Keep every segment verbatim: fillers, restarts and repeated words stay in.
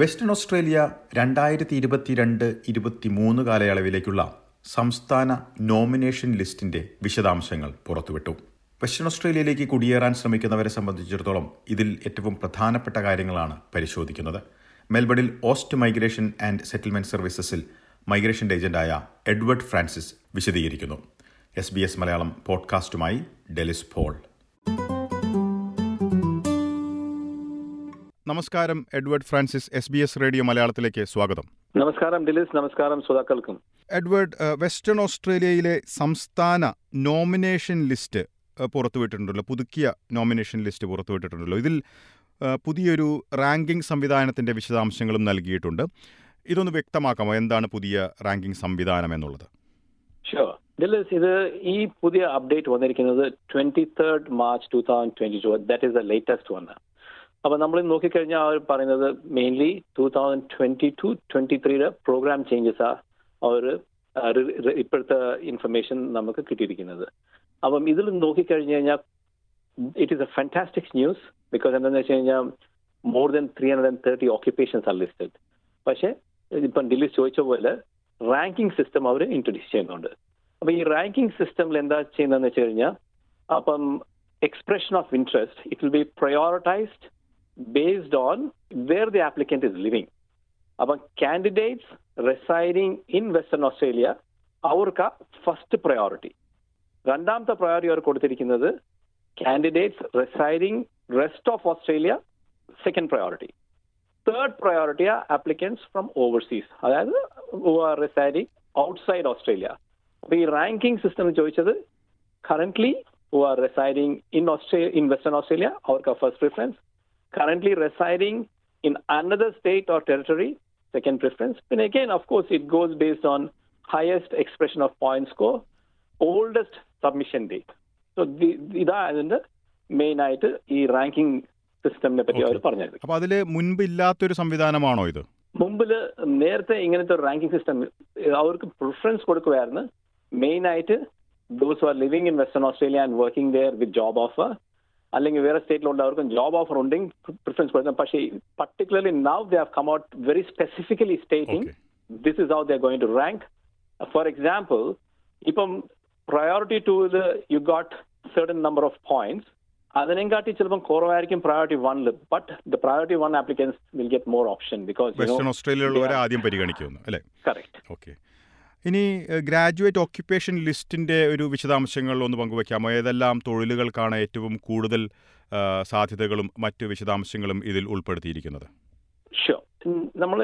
Western Australia രണ്ടായിരത്തി ഇരുപത്തിരണ്ട് ഇരുപത്തി മൂന്ന് കാലയളവിലേക്കുള്ള സംസ്ഥാന നോമിനേഷൻ ലിസ്റ്റിന്റെ വിശദാംശങ്ങൾ പുറത്തുവിട്ടു. വെസ്റ്റേൺ ഓസ്ട്രേലിയയിലേക്ക് കുടിയേറാൻ ശ്രമിക്കുന്നവരെ സംബന്ധിച്ചിടത്തോളം ഇതിൽ ഏറ്റവും പ്രധാനപ്പെട്ട കാര്യങ്ങളാണ് പരിശോധിക്കുന്നത്. മെൽബണിൽ ഓസ്റ്റ് മൈഗ്രേഷൻ ആൻഡ് സെറ്റിൽമെന്റ് സർവീസസിൽ മൈഗ്രേഷന്റെ ഏജന്റായ എഡ്വേർഡ് ഫ്രാൻസിസ് വിശദീകരിക്കുന്നു. എസ് ബി എസ് മലയാളം പോഡ്കാസ്റ്റുമായി ഡെലിസ് പോൾ. നമസ്കാരം Edward Francis, S B S radio മലയാളത്തിലേക്ക് സ്വാഗതം. നമസ്കാരം ഡിലിസ്. നമസ്കാരം ശ്രോതാക്കൾക്കും. എഡ്വേർഡ്, വെസ്റ്റേൺ ഓസ്ട്രേലിയയിലെ സംസ്ഥാന നോമിനേഷൻ ലിസ്റ്റ് പുറത്തുവിട്ടിട്ടുണ്ടല്ലോ, പുതുക്കിയ നോമിനേഷൻ ലിസ്റ്റ് പുറത്തുവിട്ടിട്ടുണ്ടല്ലോ. ഇതിൽ പുതിയൊരു റാങ്കിംഗ് സംവിധാനത്തിൻ്റെ വിശദാംശങ്ങളും നൽകിയിട്ടുണ്ട്. ഇതൊന്ന് വ്യക്തമാക്കാമോ, എന്താണ് പുതിയ റാങ്കിംഗ് സംവിധാനം എന്നുള്ളത്? ഷുവർ ദിലീസ്, ഇത് ഈ പുതിയ അപ്ഡേറ്റ് വന്നിരിക്കുന്നത് twenty third March two thousand twenty two that is the latest one. അപ്പോൾ നമ്മൾ നോക്കിക്കഴിഞ്ഞാൽ അവർ പറയുന്നത് mainly two thousand twenty two twenty ത്രീയുടെ പ്രോഗ്രാം ചേഞ്ചസാ അവർ ഇപ്പോഴത്തെ ഇൻഫർമേഷൻ നമുക്ക് കിട്ടിയിരിക്കുന്നത്. അപ്പം ഇതിൽ നോക്കിക്കഴിഞ്ഞ് കഴിഞ്ഞാൽ it is a fantastic news, because എന്താണെന്ന് വെച്ച് കഴിഞ്ഞാൽ more than three hundred and thirty occupations are listed. പക്ഷേ ഇപ്പം ഡിലീസ് ചോദിച്ച പോലെ റാങ്കിംഗ് സിസ്റ്റം അവർ ഇൻട്രൊഡ്യൂസ് ചെയ്യുന്നുണ്ട്. അപ്പം ഈ റാങ്കിംഗ് സിസ്റ്റമിൽ എന്താ ചെയ്യുന്നതെന്ന് വെച്ച് കഴിഞ്ഞാൽ, അപ്പം expression of interest it will be prioritised based on where the applicant is living. Among candidates residing in Western Australia, avarka first priority. Randamtha priority avar kodutirikunathu candidates residing rest of Australia, second priority. Third priority are applicants from overseas, adayathu who are residing outside Australia. The ranking system choichathu currently who are residing in Australia, in Western Australia, avarka first preference. Currently residing in another state or territory, second preference. And again, of course, it goes based on highest expression of point score, oldest submission date. So, the main item is ranking system ne patti avaru paranjadu. Appo adile munbu illatha oru samvidhanamano idu. Munbile nerthe inganathe ranking system avarku preference kodukuvayirunnu. Main item those who are living in Western Australia and working there with job offer. അല്ലെങ്കിൽ വേറെ സ്റ്റേറ്റിലുള്ളവർക്കും job offer ഉണ്ടെങ്കിൽ preference കൊടുക്കാം. പക്ഷേ particularly now they have come out very specifically stating this is how they are going to rank. For example, ഇപ്പം priority ടൂവിൽ you got certain number of points, അതിനെക്കാട്ടി ചിലപ്പം കുറവായിരിക്കും പ്രയോറിറ്റി വണ്ണിൽ. But the priority one applicants will get more option because Western ഓസ്ട്രേലിയയിലുള്ളവരെ ആദ്യം പരിഗണിക്കുന്നു, അല്ലേ? കറക്റ്റ്. ഓക്കെ, ഇനി ഗ്രാജുവേറ്റ് ഓക്യുപ്പേഷൻ ലിസ്റ്റിൻ്റെ ഒരു വിശദാംശങ്ങൾ ഒന്ന് പങ്കുവയ്ക്കാമോ? ഏതെല്ലാം തൊഴിലുകൾക്കാണ് ഏറ്റവും കൂടുതൽ സാധ്യതകളും മറ്റ് വിശദാംശങ്ങളും ഇതിൽ ഉൾപ്പെടുത്തിയിരിക്കുന്നത്? ഷുവർ, നമ്മൾ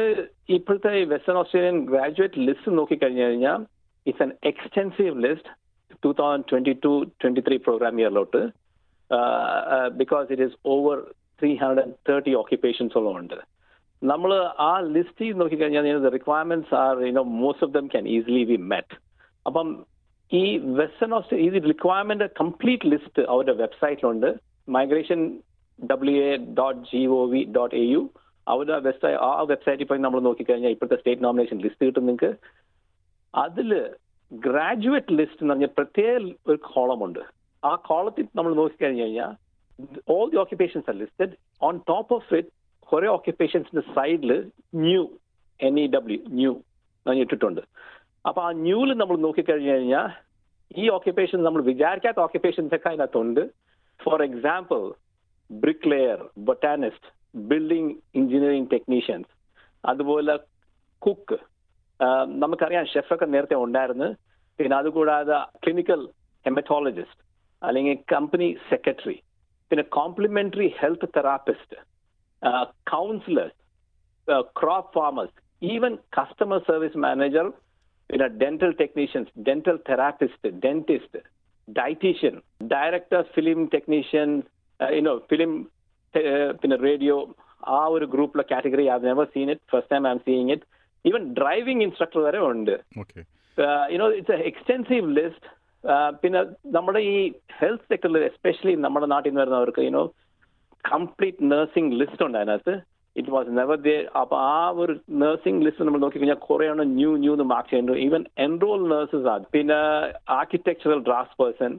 ഇപ്പോഴത്തെ വെസ്റ്റേൺ ഓസ്ട്രേലിയൻ ഗ്രാജുവേറ്റ് ലിസ്റ്റ് നോക്കിക്കഴിഞ്ഞു കഴിഞ്ഞാൽ it's an extensive list two thousand twenty two twenty three program ഇയറിലോട്ട്, because it is over three hundred and thirty ഓക്യുപ്പേഷൻസോളം ഉണ്ട്. നമ്മൾ ആ ലിസ്റ്റിൽ നോക്കിക്കഴിഞ്ഞാൽ requirements are you know most of them can easily be met. അപ്പം ഈ വെസ്റ്റേൺ ഓസ്ട്രേലിയ ഈ റിക്വയർമെന്റ് കംപ്ലീറ്റ് ലിസ്റ്റ് അവരുടെ വെബ്സൈറ്റിലുണ്ട്. Migration W A dot G O V dot A U അവരുടെ വെബ്സൈറ്റ്, ആ വെബ്സൈറ്റിൽ പോയി നമ്മൾ നോക്കിക്കഴിഞ്ഞാൽ ഇപ്പോഴത്തെ സ്റ്റേറ്റ് നോമിനേഷൻ ലിസ്റ്റ് കിട്ടും നിങ്ങൾക്ക്. അതിൽ ഗ്രാജുവേറ്റ് ലിസ്റ്റ് എന്ന് പറഞ്ഞാൽ പ്രത്യേക ഒരു കോളമുണ്ട്. ആ കോളത്തിൽ നമ്മൾ നോക്കിക്കഴിഞ്ഞു കഴിഞ്ഞാൽ all the occupations are listed. On top of it കുറേ ഓക്യുപ്പേഷൻസിന്റെ സൈഡിൽ new N E W new ഇട്ടിട്ടുണ്ട്. അപ്പൊ ആ ന്യൂവിൽ നമ്മൾ നോക്കിക്കഴിഞ്ഞു കഴിഞ്ഞാൽ ഈ ഓക്യുപ്പേഷൻ നമ്മൾ വിചാരിക്കാത്ത ഓക്യുപ്പേഷൻസ് ഒക്കെ അതിനകത്തുണ്ട്. For example, brick layer, botanist, building engineering technicians, അതുപോലെ കുക്ക്, നമുക്കറിയാം ഷെഫൊക്കെ നേരത്തെ ഉണ്ടായിരുന്നു. പിന്നെ അതുകൂടാതെ ക്ലിനിക്കൽ ഹെമറ്റോളജിസ്റ്റ് അല്ലെങ്കിൽ കമ്പനി സെക്രട്ടറി, പിന്നെ complementary health therapist, Uh, counselors, uh, crop farmers, even customer service manager, you know, dental technicians, dental therapists, dentist, dietitian, director, film technician, uh, you know, film, uh, you know, radio, our group la category, I've never seen it, first time I'm seeing it. Even driving instructor vare undu. Okay. Uh, you know, it's an extensive list. Pinna nammada ee health sector la especially nammada naatinu varunavarku, you know, complete nursing list ഉണ്ട് അതിനകത്ത്. It was never there. അപ്പോൾ ആ ഒരു nursing list നമ്മൾ നോക്കിക്കഴിഞ്ഞാൽ കുറേ ആണ് new new എന്ന് മാർക്ക് ചെയ്യുന്നുണ്ട്. ഈവൻ എൻറോൾ നേഴ്സസ് ആണ്. പിന്നെ ആർക്കിടെക്ചറൽ ഡ്രാഫ്റ്റ് പേഴ്സൺ,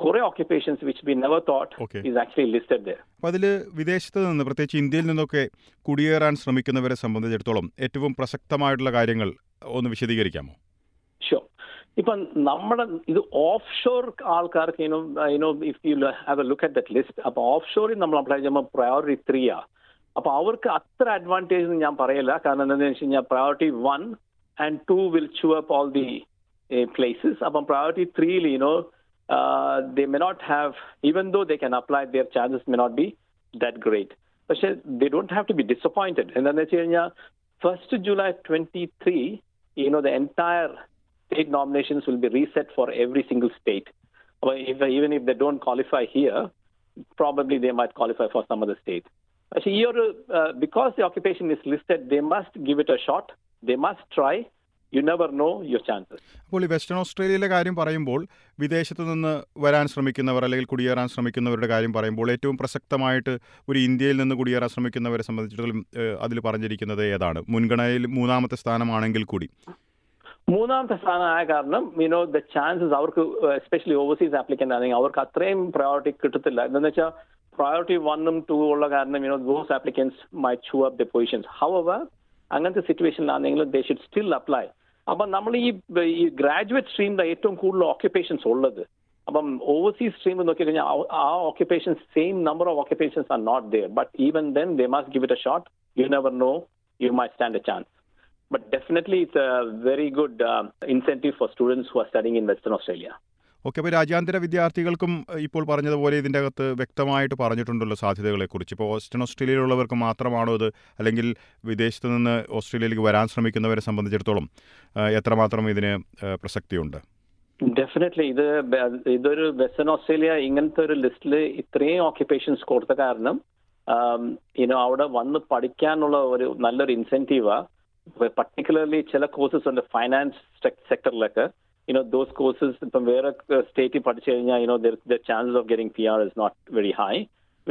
കുറെ occupations which we never thought is actually listed there. അപ്പോൾ അതിൽ വിദേശത്ത് നിന്ന് പ്രത്യേകിച്ച് ഇന്ത്യയിൽ നിന്നൊക്കെ കുടിയേറാൻ ശ്രമിക്കുന്നവരെ സംബന്ധിച്ചിടത്തോളം ഏറ്റവും പ്രസക്തമായിട്ടുള്ള കാര്യങ്ങൾ ഒന്ന് വിശദീകരിക്കാമോ? ഷുവർ. ഇപ്പം നമ്മുടെ ഇത് ഓഫ് ഷോർ ആൾക്കാർക്ക് ഇനോ ഇനോ if you have a look at that list, അപ്പോൾ ഓഫ് ഷോറിൽ നമ്മൾ അപ്ലൈ ചെയ്യുമ്പോൾ പ്രയോറിറ്റി ത്രീ ആണ്. അപ്പോൾ അവർക്ക് അത്ര അഡ്വാൻറ്റേജ് എന്ന് ഞാൻ പറയില്ല, കാരണം എന്താണെന്ന് വെച്ച് കഴിഞ്ഞാൽ priority one and two will chew up all the places. അപ്പം പ്രയോറിറ്റി ത്രീയിൽ ഇനോ Uh, they may not have, even though they can apply, their chances may not be that great. But they don't have to be disappointed. And then they say, first of July twenty-three, you know, the entire state nominations will be reset for every single state. Or if, even if they don't qualify here, probably they might qualify for some other state. But here, uh, because the occupation is listed, they must give it a shot. They must try. You never know your chances. അപ്പോൾ ഈ western ഓസ്ട്രേലിയയിലെ കാര്യം പറയുമ്പോൾ വിദേശത്തു നിന്ന് വരാൻ ശ്രമിക്കുന്നവർ അല്ലെങ്കിൽ കുടിയേറാൻ ശ്രമിക്കുന്നവരുടെ കാര്യം പറയുമ്പോൾ ഏറ്റവും പ്രസക്തമായിട്ട് ഒരു ഇന്ത്യയിൽ നിന്ന് കുടിയേറാൻ ശ്രമിക്കുന്നവരെ സംബന്ധിച്ചിടത്തോളം അതിൽ പറഞ്ഞിരിക്കുന്നത് ഏതാണ്? മുൻഗണനയിൽ മൂന്നാമത്തെ സ്ഥാനമാണെങ്കിൽ കൂടി മൂന്നാമത്തെ സ്ഥാനമായ കാരണം യുനോ ദ ചാൻസസ് അവർക്ക് എസ്പെഷ്യലി ഓവർസീസ് ആപ്ലിക്കൻ്റ് ആണെങ്കിൽ അവർക്ക് അത്രയും പ്രയോറിറ്റി കിട്ടത്തില്ല. എന്താണെന്ന് വെച്ചാൽ പ്രയോറിറ്റി വണ്ണും ടൂ ഉള്ള കാരണം you know those applicants might chew up the positions. However അങ്ങനത്തെ സിറ്റുവേഷനിലാണെങ്കിലും ദേ ഷുഡ് സ്റ്റിൽ അപ്ലൈ. അപ്പം നമ്മൾ ഈ ഈ ഗ്രാജുവേറ്റ് സ്ട്രീമിലെ ഏറ്റവും കൂടുതൽ ഓക്യുപ്പേഷൻസ് ഉള്ളത്, അപ്പം ഓവർസീസ് സ്ട്രീമിൽ നോക്കി കഴിഞ്ഞാൽ ആ occupations same number of occupations are not there. But even then they must give it a shot. You never know, you might stand a chance. But definitely it's a very good incentive for students who are studying in Western Australia. Okay, അപ്പോൾ രാജ്യാന്തര വിദ്യാർത്ഥികൾക്കും ഇപ്പോൾ പറഞ്ഞതുപോലെ ഇതിൻ്റെ അകത്ത് വ്യക്തമായിട്ട് പറഞ്ഞിട്ടുണ്ടല്ലോ സാധ്യതകളെക്കുറിച്ച്. ഇപ്പോൾ വെസ്റ്റേൺ ഓസ്ട്രേലിയയിലുള്ളവർക്ക് മാത്രമാണോ ഇത്, അല്ലെങ്കിൽ വിദേശത്ത് നിന്ന് ഓസ്ട്രേലിയയിലേക്ക് വരാൻ ശ്രമിക്കുന്നവരെ സംബന്ധിച്ചിടത്തോളം എത്രമാത്രം ഇതിന് പ്രസക്തിയുണ്ട്? ഡെഫിനറ്റ്ലി ഇത് ഇതൊരു വെസ്റ്റേൺ ഓസ്ട്രേലിയ ഇങ്ങനത്തെ ഒരു ലിസ്റ്റിൽ ഇത്രയും ഓക്യുപ്പേഷൻസ് കൊടുത്ത കാരണം ഇനോ അവിടെ വന്ന് പഠിക്കാനുള്ള ഒരു നല്ലൊരു ഇൻസെൻറ്റീവാണ്. പർട്ടിക്കുലർലി ചില കോഴ്സസ് ഉണ്ട് ഫൈനാൻസ് സെക്ടറിലൊക്കെ. You know, those courses from where a state you പഠിച്ചു കഴിഞ്ഞാൽ you know their the chances of getting P R is not very high,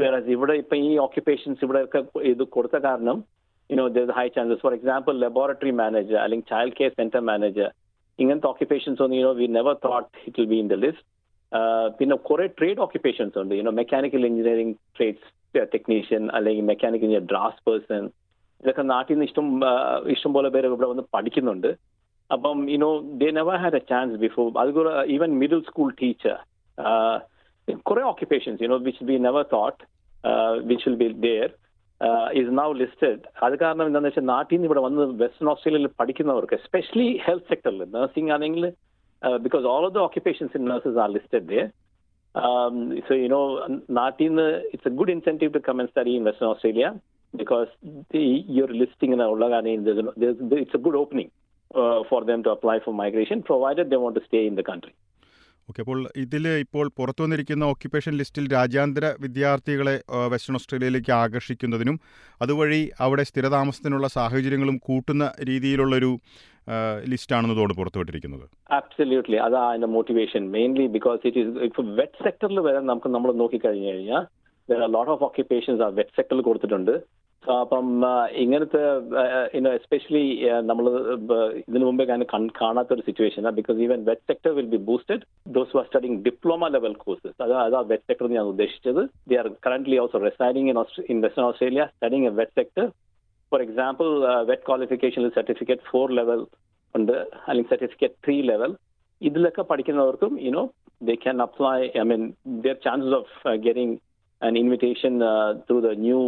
whereas ഇവിടെ ഇപ്പം ഈ ഓക്യുപ്പേഷൻസ് ഇവിടെ ഒക്കെ ഇത് കൊടുത്ത കാരണം you know there's high chances. For example, laboratory manager അല്ലെങ്കിൽ ചൈൽഡ് കെയർ സെന്റർ മാനേജർ, ഇങ്ങനത്തെ ഓക്യുപ്പേഷൻസ് ഒന്നും you know we never thought it will be in the list. പിന്നെ കുറെ ട്രേഡ് ഓക്യുപ്പേഷൻസ് ഉണ്ട്, you know mechanical engineering trades technician അല്ലെങ്കിൽ mechanical engineer draft person. ഇതൊക്കെ നാട്ടിൽ നിന്ന് ഇഷ്ടം ഇഷ്ടംപോലെ പേര് ഇവിടെ വന്ന് പഠിക്കുന്നുണ്ട്. അപ്പം you know they never had a chance before. അതുപോലെ ഈവൻ മിഡിൽ സ്കൂൾ ടീച്ചർ, കുറെ occupations you know which B never thought which will be there is now listed. അത് കാരണം എന്താണെന്ന് വെച്ചാൽ നാട്ടിൽ നിന്ന് ഇവിടെ വന്ന് വെസ്റ്റേൺ ഓസ്ട്രേലിയയിൽ പഠിക്കുന്നവർക്ക് എസ്പെഷ്യലി ഹെൽത്ത് സെക്ടറിൽ നഴ്സിംഗ് ആണെങ്കിൽ because all of the occupations in nurses are listed there. So you know നാട്ടിൽ നിന്ന് it's a good incentive to come and study in Western Australia because ഈ ഒരു ലിസ്റ്റിംഗ് ഉള്ള കാരണം it's a good opening Uh, for them to apply for migration, provided they want to stay in the country. Okay, അപ്പോൾ ഇതിൽ ഇപ്പോൾ പുറത്തു വന്നിരിക്കുന്ന occupation ലിസ്റ്റിൽ രാജ്യാന്തര വിദ്യാർത്ഥികളെ വെസ്റ്റേൺ ഓസ്ട്രേലിയയിലേക്ക് ആകർഷിക്കുന്നതിനും അതുവഴി അവിടെ സ്ഥിരതാമസത്തിനുള്ള സാഹചര്യങ്ങളും കൂട്ടുന്ന രീതിയിലുള്ളൊരു ലിസ്റ്റാണെന്ന് തോന്നുന്നു പുറത്തുവിട്ടിരിക്കുന്നത്. അബ്സല്യൂട്ട്ലി, അതാ അതിൻ്റെ motivation. Mainly because it is ഇപ്പോൾ വെറ്റ് സെക്ടറിൽ വരെ നമുക്ക് നമ്മൾ നോക്കിക്കഴിഞ്ഞു കഴിഞ്ഞാൽ there are a lot of occupations ആ വെറ്റ് സെക്ടറിൽ കൊടുത്തിട്ടുണ്ട്. അപ്പം ഇങ്ങനത്തെ എസ്പെഷ്യലി നമ്മൾ ഇതിനു മുമ്പേ കാണാത്തൊരു സിറ്റുവേഷനാണ്. Because even wet sector will be boosted those who are studying diploma level courses. അത് അതാ വെറ്റ് സെക്ടർ എന്ന് ഞാൻ ഉദ്ദേശിച്ചത്. They are currently also residing in in Western Australia studying a wet sector. For example wet qualification certificate four level ഉണ്ട്, അല്ലെങ്കിൽ certificate three level. ഇതിലൊക്കെ പഠിക്കുന്നവർക്കും you know they can apply. I mean their chances of getting an invitation uh, through the new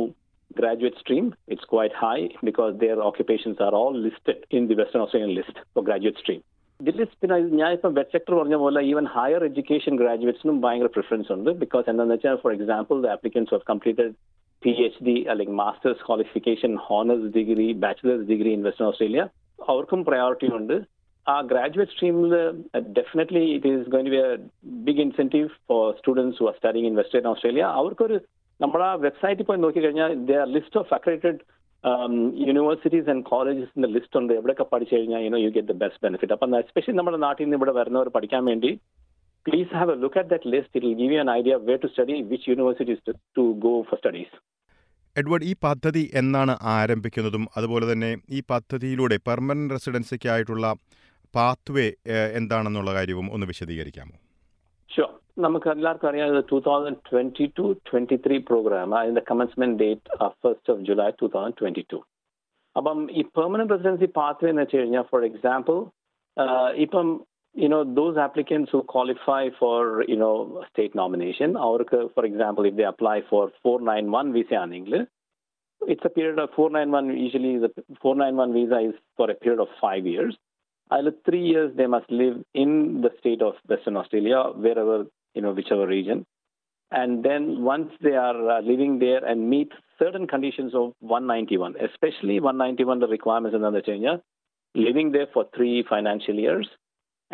graduate stream, it's quite high because their occupations are all listed in the Western Australian list for graduate stream. Dilish, പിന്നെ ഞാൻ ഇപ്പം wet sector പറഞ്ഞ പോലെ even higher education ഗ്രാജുവേറ്റ്സിനും ഭയങ്കര preference ഉണ്ട്. Because എന്താണെന്ന് വെച്ചാൽ for example the applicants have completed P H D അല്ലെങ്കിൽ masters qualification, honours degree, bachelors degree in Western Australia, അവർക്കും പ്രയോറിറ്റി ഉണ്ട്. ആ ഗ്രാജുവേറ്റ് സ്ട്രീമിൽ definitely it is going to be a big incentive for students who are studying in Western Australia. അവർക്കൊരു നമ്മുടെ വെബ്സൈറ്റിൽ പോയി നോക്കിക്കഴിഞ്ഞാൽ they are list of accredited universities and കോളേജസിൻ്റെ ലിസ്റ്റ് ഉണ്ട്. എവിടെയൊക്കെ പഠിച്ചു കഴിഞ്ഞാൽ you know you get the best benefit. അപ്പം എസ്പെഷ്യലി നമ്മുടെ നാട്ടിൽ നിന്ന് ഇവിടെ വരുന്നവർ പഠിക്കാൻ വേണ്ടി please have a look at that list. It will give you an idea where to study, which universities to go for studies. Edward, ഈ പദ്ധതി എന്നാണ് ആരംഭിക്കുന്നതും അതുപോലെ തന്നെ ഈ പദ്ധതിയിലൂടെ പെർമനന്റ് റെസിഡൻസിക്കായിട്ടുള്ള പാത്വേ എന്താണെന്നുള്ള കാര്യവും ഒന്ന് വിശദീകരിക്കാമോ? ഷുവർ. നമുക്ക് എല്ലാവർക്കും അറിയാവുന്ന two thousand twenty two twenty three program, അതിന്റെ commencement date first of July two thousand twenty two. അപ്പം ഈ പെർമനന്റ് റെസിഡൻസി പാത്വേ എന്ന് വെച്ച് കഴിഞ്ഞാൽ ഫോർ എക്സാമ്പിൾ ഇപ്പം you know those applicants who qualify for you know state nomination, അവർക്ക് for example if they apply for four nine one visa ആണെങ്കിൽ it's a period of four nine one usually four nine one visa is for a period of five years. അതിൽ three years they must live in the state of Western Australia wherever you know, whichever region. And then once they are uh, living there and meet certain conditions of one ninety-one, especially one ninety-one, the requirements in Australia, living there for three financial years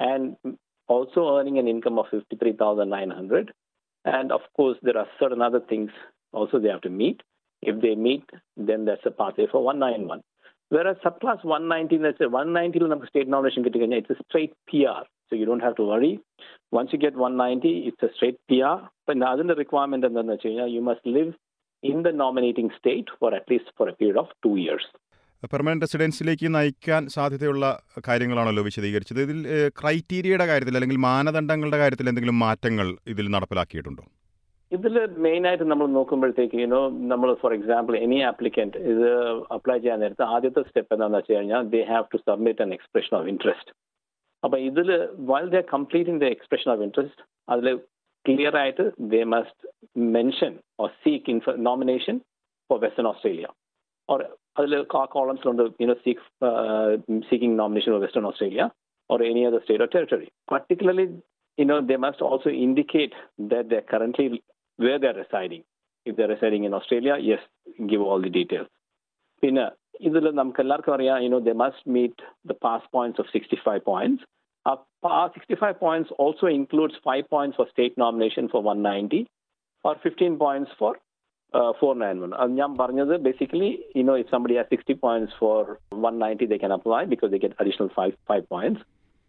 and also earning an income of fifty-three thousand nine hundred. And of course, there are certain other things also they have to meet. If they meet, then that's a pathway for one ninety-one. Whereas subclass one nineteen, let's say one ninety will have state nomination, it's a straight P R. So you don't have to worry. Once you get one ninety, it's a straight P R. But other the requirement in the China, you must live in the nominating state for at least for a period of two years. Permanent റെസിഡൻസിലേക്ക് നയിക്കാൻ സാധ്യതയുള്ള കാര്യങ്ങളാണല്ലോ വിശദീകരിച്ചത്. ഇതിൽ ക്രൈറ്റീരിയയുടെ കാര്യത്തിൽ അല്ലെങ്കിൽ മാനദണ്ഡങ്ങളുടെ കാര്യത്തിൽ എന്തെങ്കിലും മാറ്റങ്ങൾ ഇതിൽ നടപ്പിലാക്കിയിട്ടുണ്ടോ? ഇതിൽ മെയിനായിട്ട് നമ്മൾ നോക്കുമ്പോഴത്തേക്ക് യുനോ നമ്മൾ ഫോർ എക്സാമ്പിൾ എനി ആപ്ലിക്കൻറ്റ് ഇത് അപ്ലൈ ചെയ്യാൻ നേരത്തെ ആദ്യത്തെ സ്റ്റെപ്പ് എന്താണെന്ന് വെച്ച് കഴിഞ്ഞാൽ they have to submit an expression of interest. അപ്പം ഇതിൽ while they completing the expression of interest അതിൽ ക്ലിയർ ആയിട്ട് they must mention or seek in nomination for Western Australia or അതിൽ ആ കോളംസിലുണ്ട് you know seek seeking nomination for Western Australia or any other state or territory. Particularly you know they must also indicate that they currently where they are residing. If they are residing in Australia yes give all the details. പിന്നെ ഇതിൽ നമുക്ക് എല്ലാവർക്കും അറിയാം you know they must meet the pass points of sixty five points. ആ sixty five points also includes five points for state nomination for one ninety or fifteen points four four nine one. അത് ഞാൻ പറഞ്ഞത് basically you know if somebody has sixty points four one ninety they can apply because they get additional five five points.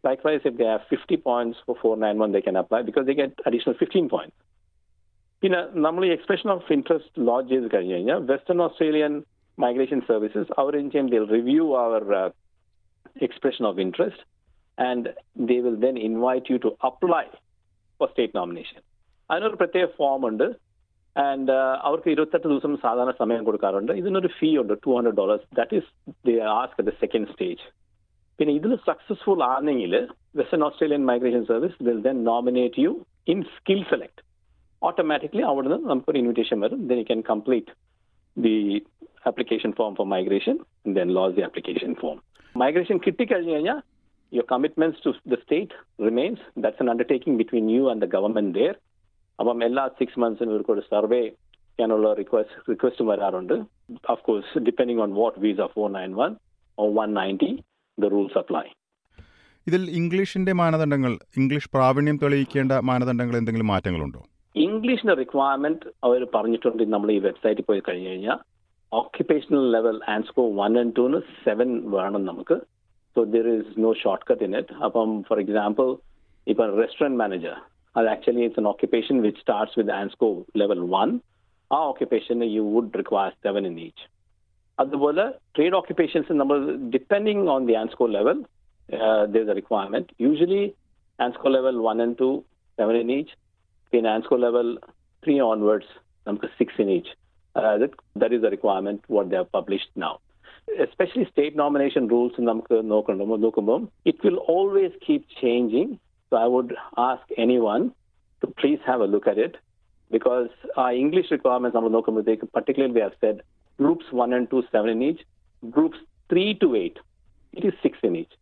Likewise if they have fifty points four four nine one they can apply because they get additional fifteen points. പിന്നെ നമ്മൾ ഈ expression of interest lodge ചെയ്ത് കഴിഞ്ഞ് കഴിഞ്ഞാൽ Western Australian migration services, our team they'll review our uh, expression of interest and they will then invite you to apply for state nomination. Another prathya form undu and avarku twenty-eight ദിവസം സാധാരണ സമയം കൊടുക്കാറുണ്ട്. ഇതിനൊരു fee ഉണ്ട് two hundred dollars, that is they ask at the second stage. പിന്നെ ഇതിൽ successful ആണെങ്കിൽ Western Australian Migration Service will then nominate you in skill select. Automatically avarnu namukku an invitation varum, then you can complete the application form for migration and then lodge the application form. Migration kitti kazhiya, your commitments to the state remains. That's an undertaking between you and the government there. Abam ella six months in oru survey canola request request vararundu. Of course, depending on what visa four ninety-one or one ninety, the rules apply. Idil Englishinte maanadhandangal, English പ്രാവീണ്യം തെളിയിക്കേണ്ട മാനദണ്ഡങ്ങൾ എന്തെങ്കിലും മാറ്റങ്ങളുണ്ടോ? ഇംഗ്ലീഷിന്റെ requirement അവർ പറഞ്ഞിട്ടുണ്ട്. നമ്മൾ ഈ വെബ്സൈറ്റിൽ പോയി കഴിഞ്ഞു കഴിഞ്ഞാൽ occupational level ANZSCO one and ടൂന് സെവൻ വേണം നമുക്ക്. So there is no short cut in it. അപ്പം ഫോർ എക്സാമ്പിൾ ഇപ്പം റെസ്റ്റോറൻറ്റ് മാനേജർ അത് actually it's an occupation which starts with ANZSCO level one. ആ ഓക്യുപ്പേഷന് you would require seven in each. അതുപോലെ trade occupations നമ്മൾ depending on the ANZSCO level there is a requirement. Usually ANZSCO level one and two seven in each. പിന്നെ ANZSCO level three onwards നമുക്ക് six in each. അതായത് that is the requirement what they have published now. Especially state nomination rules നമുക്ക് നോക്കണ്ട നോക്കുമ്പോൾ it will always keep changing. So I would ask anyone to please have a look at it because ആ English requirement നമ്മൾ നോക്കുമ്പോഴത്തേക്ക് particularly they have said groups one and two seven in each, groups three to eight it is six in each.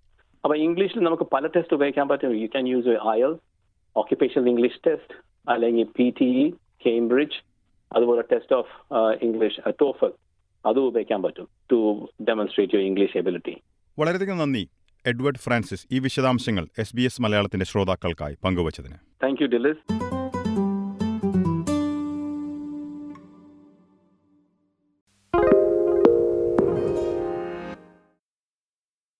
അപ്പോൾ ഇംഗ്ലീഷിൽ നമുക്ക് പല test ഉപയോഗിക്കാൻ പറ്റും. You can use I E L T S, occupational English test, അല്ലെങ്കിൽ P T E, Cambridge, അതുപോലെ test of English TOEFL, അതും ഉപയോഗിക്കാൻ പറ്റും to demonstrate your English ability. വളരെയധികം നന്ദി എഡ്വേർഡ് ഫ്രാൻസിസ് ഈ വിശദാംശങ്ങൾ എസ് ബി എസ് മലയാളത്തിന്റെ ശ്രോതാക്കൾക്കായി പങ്കുവച്ചതിന്. Thank you ഡിലിസ്.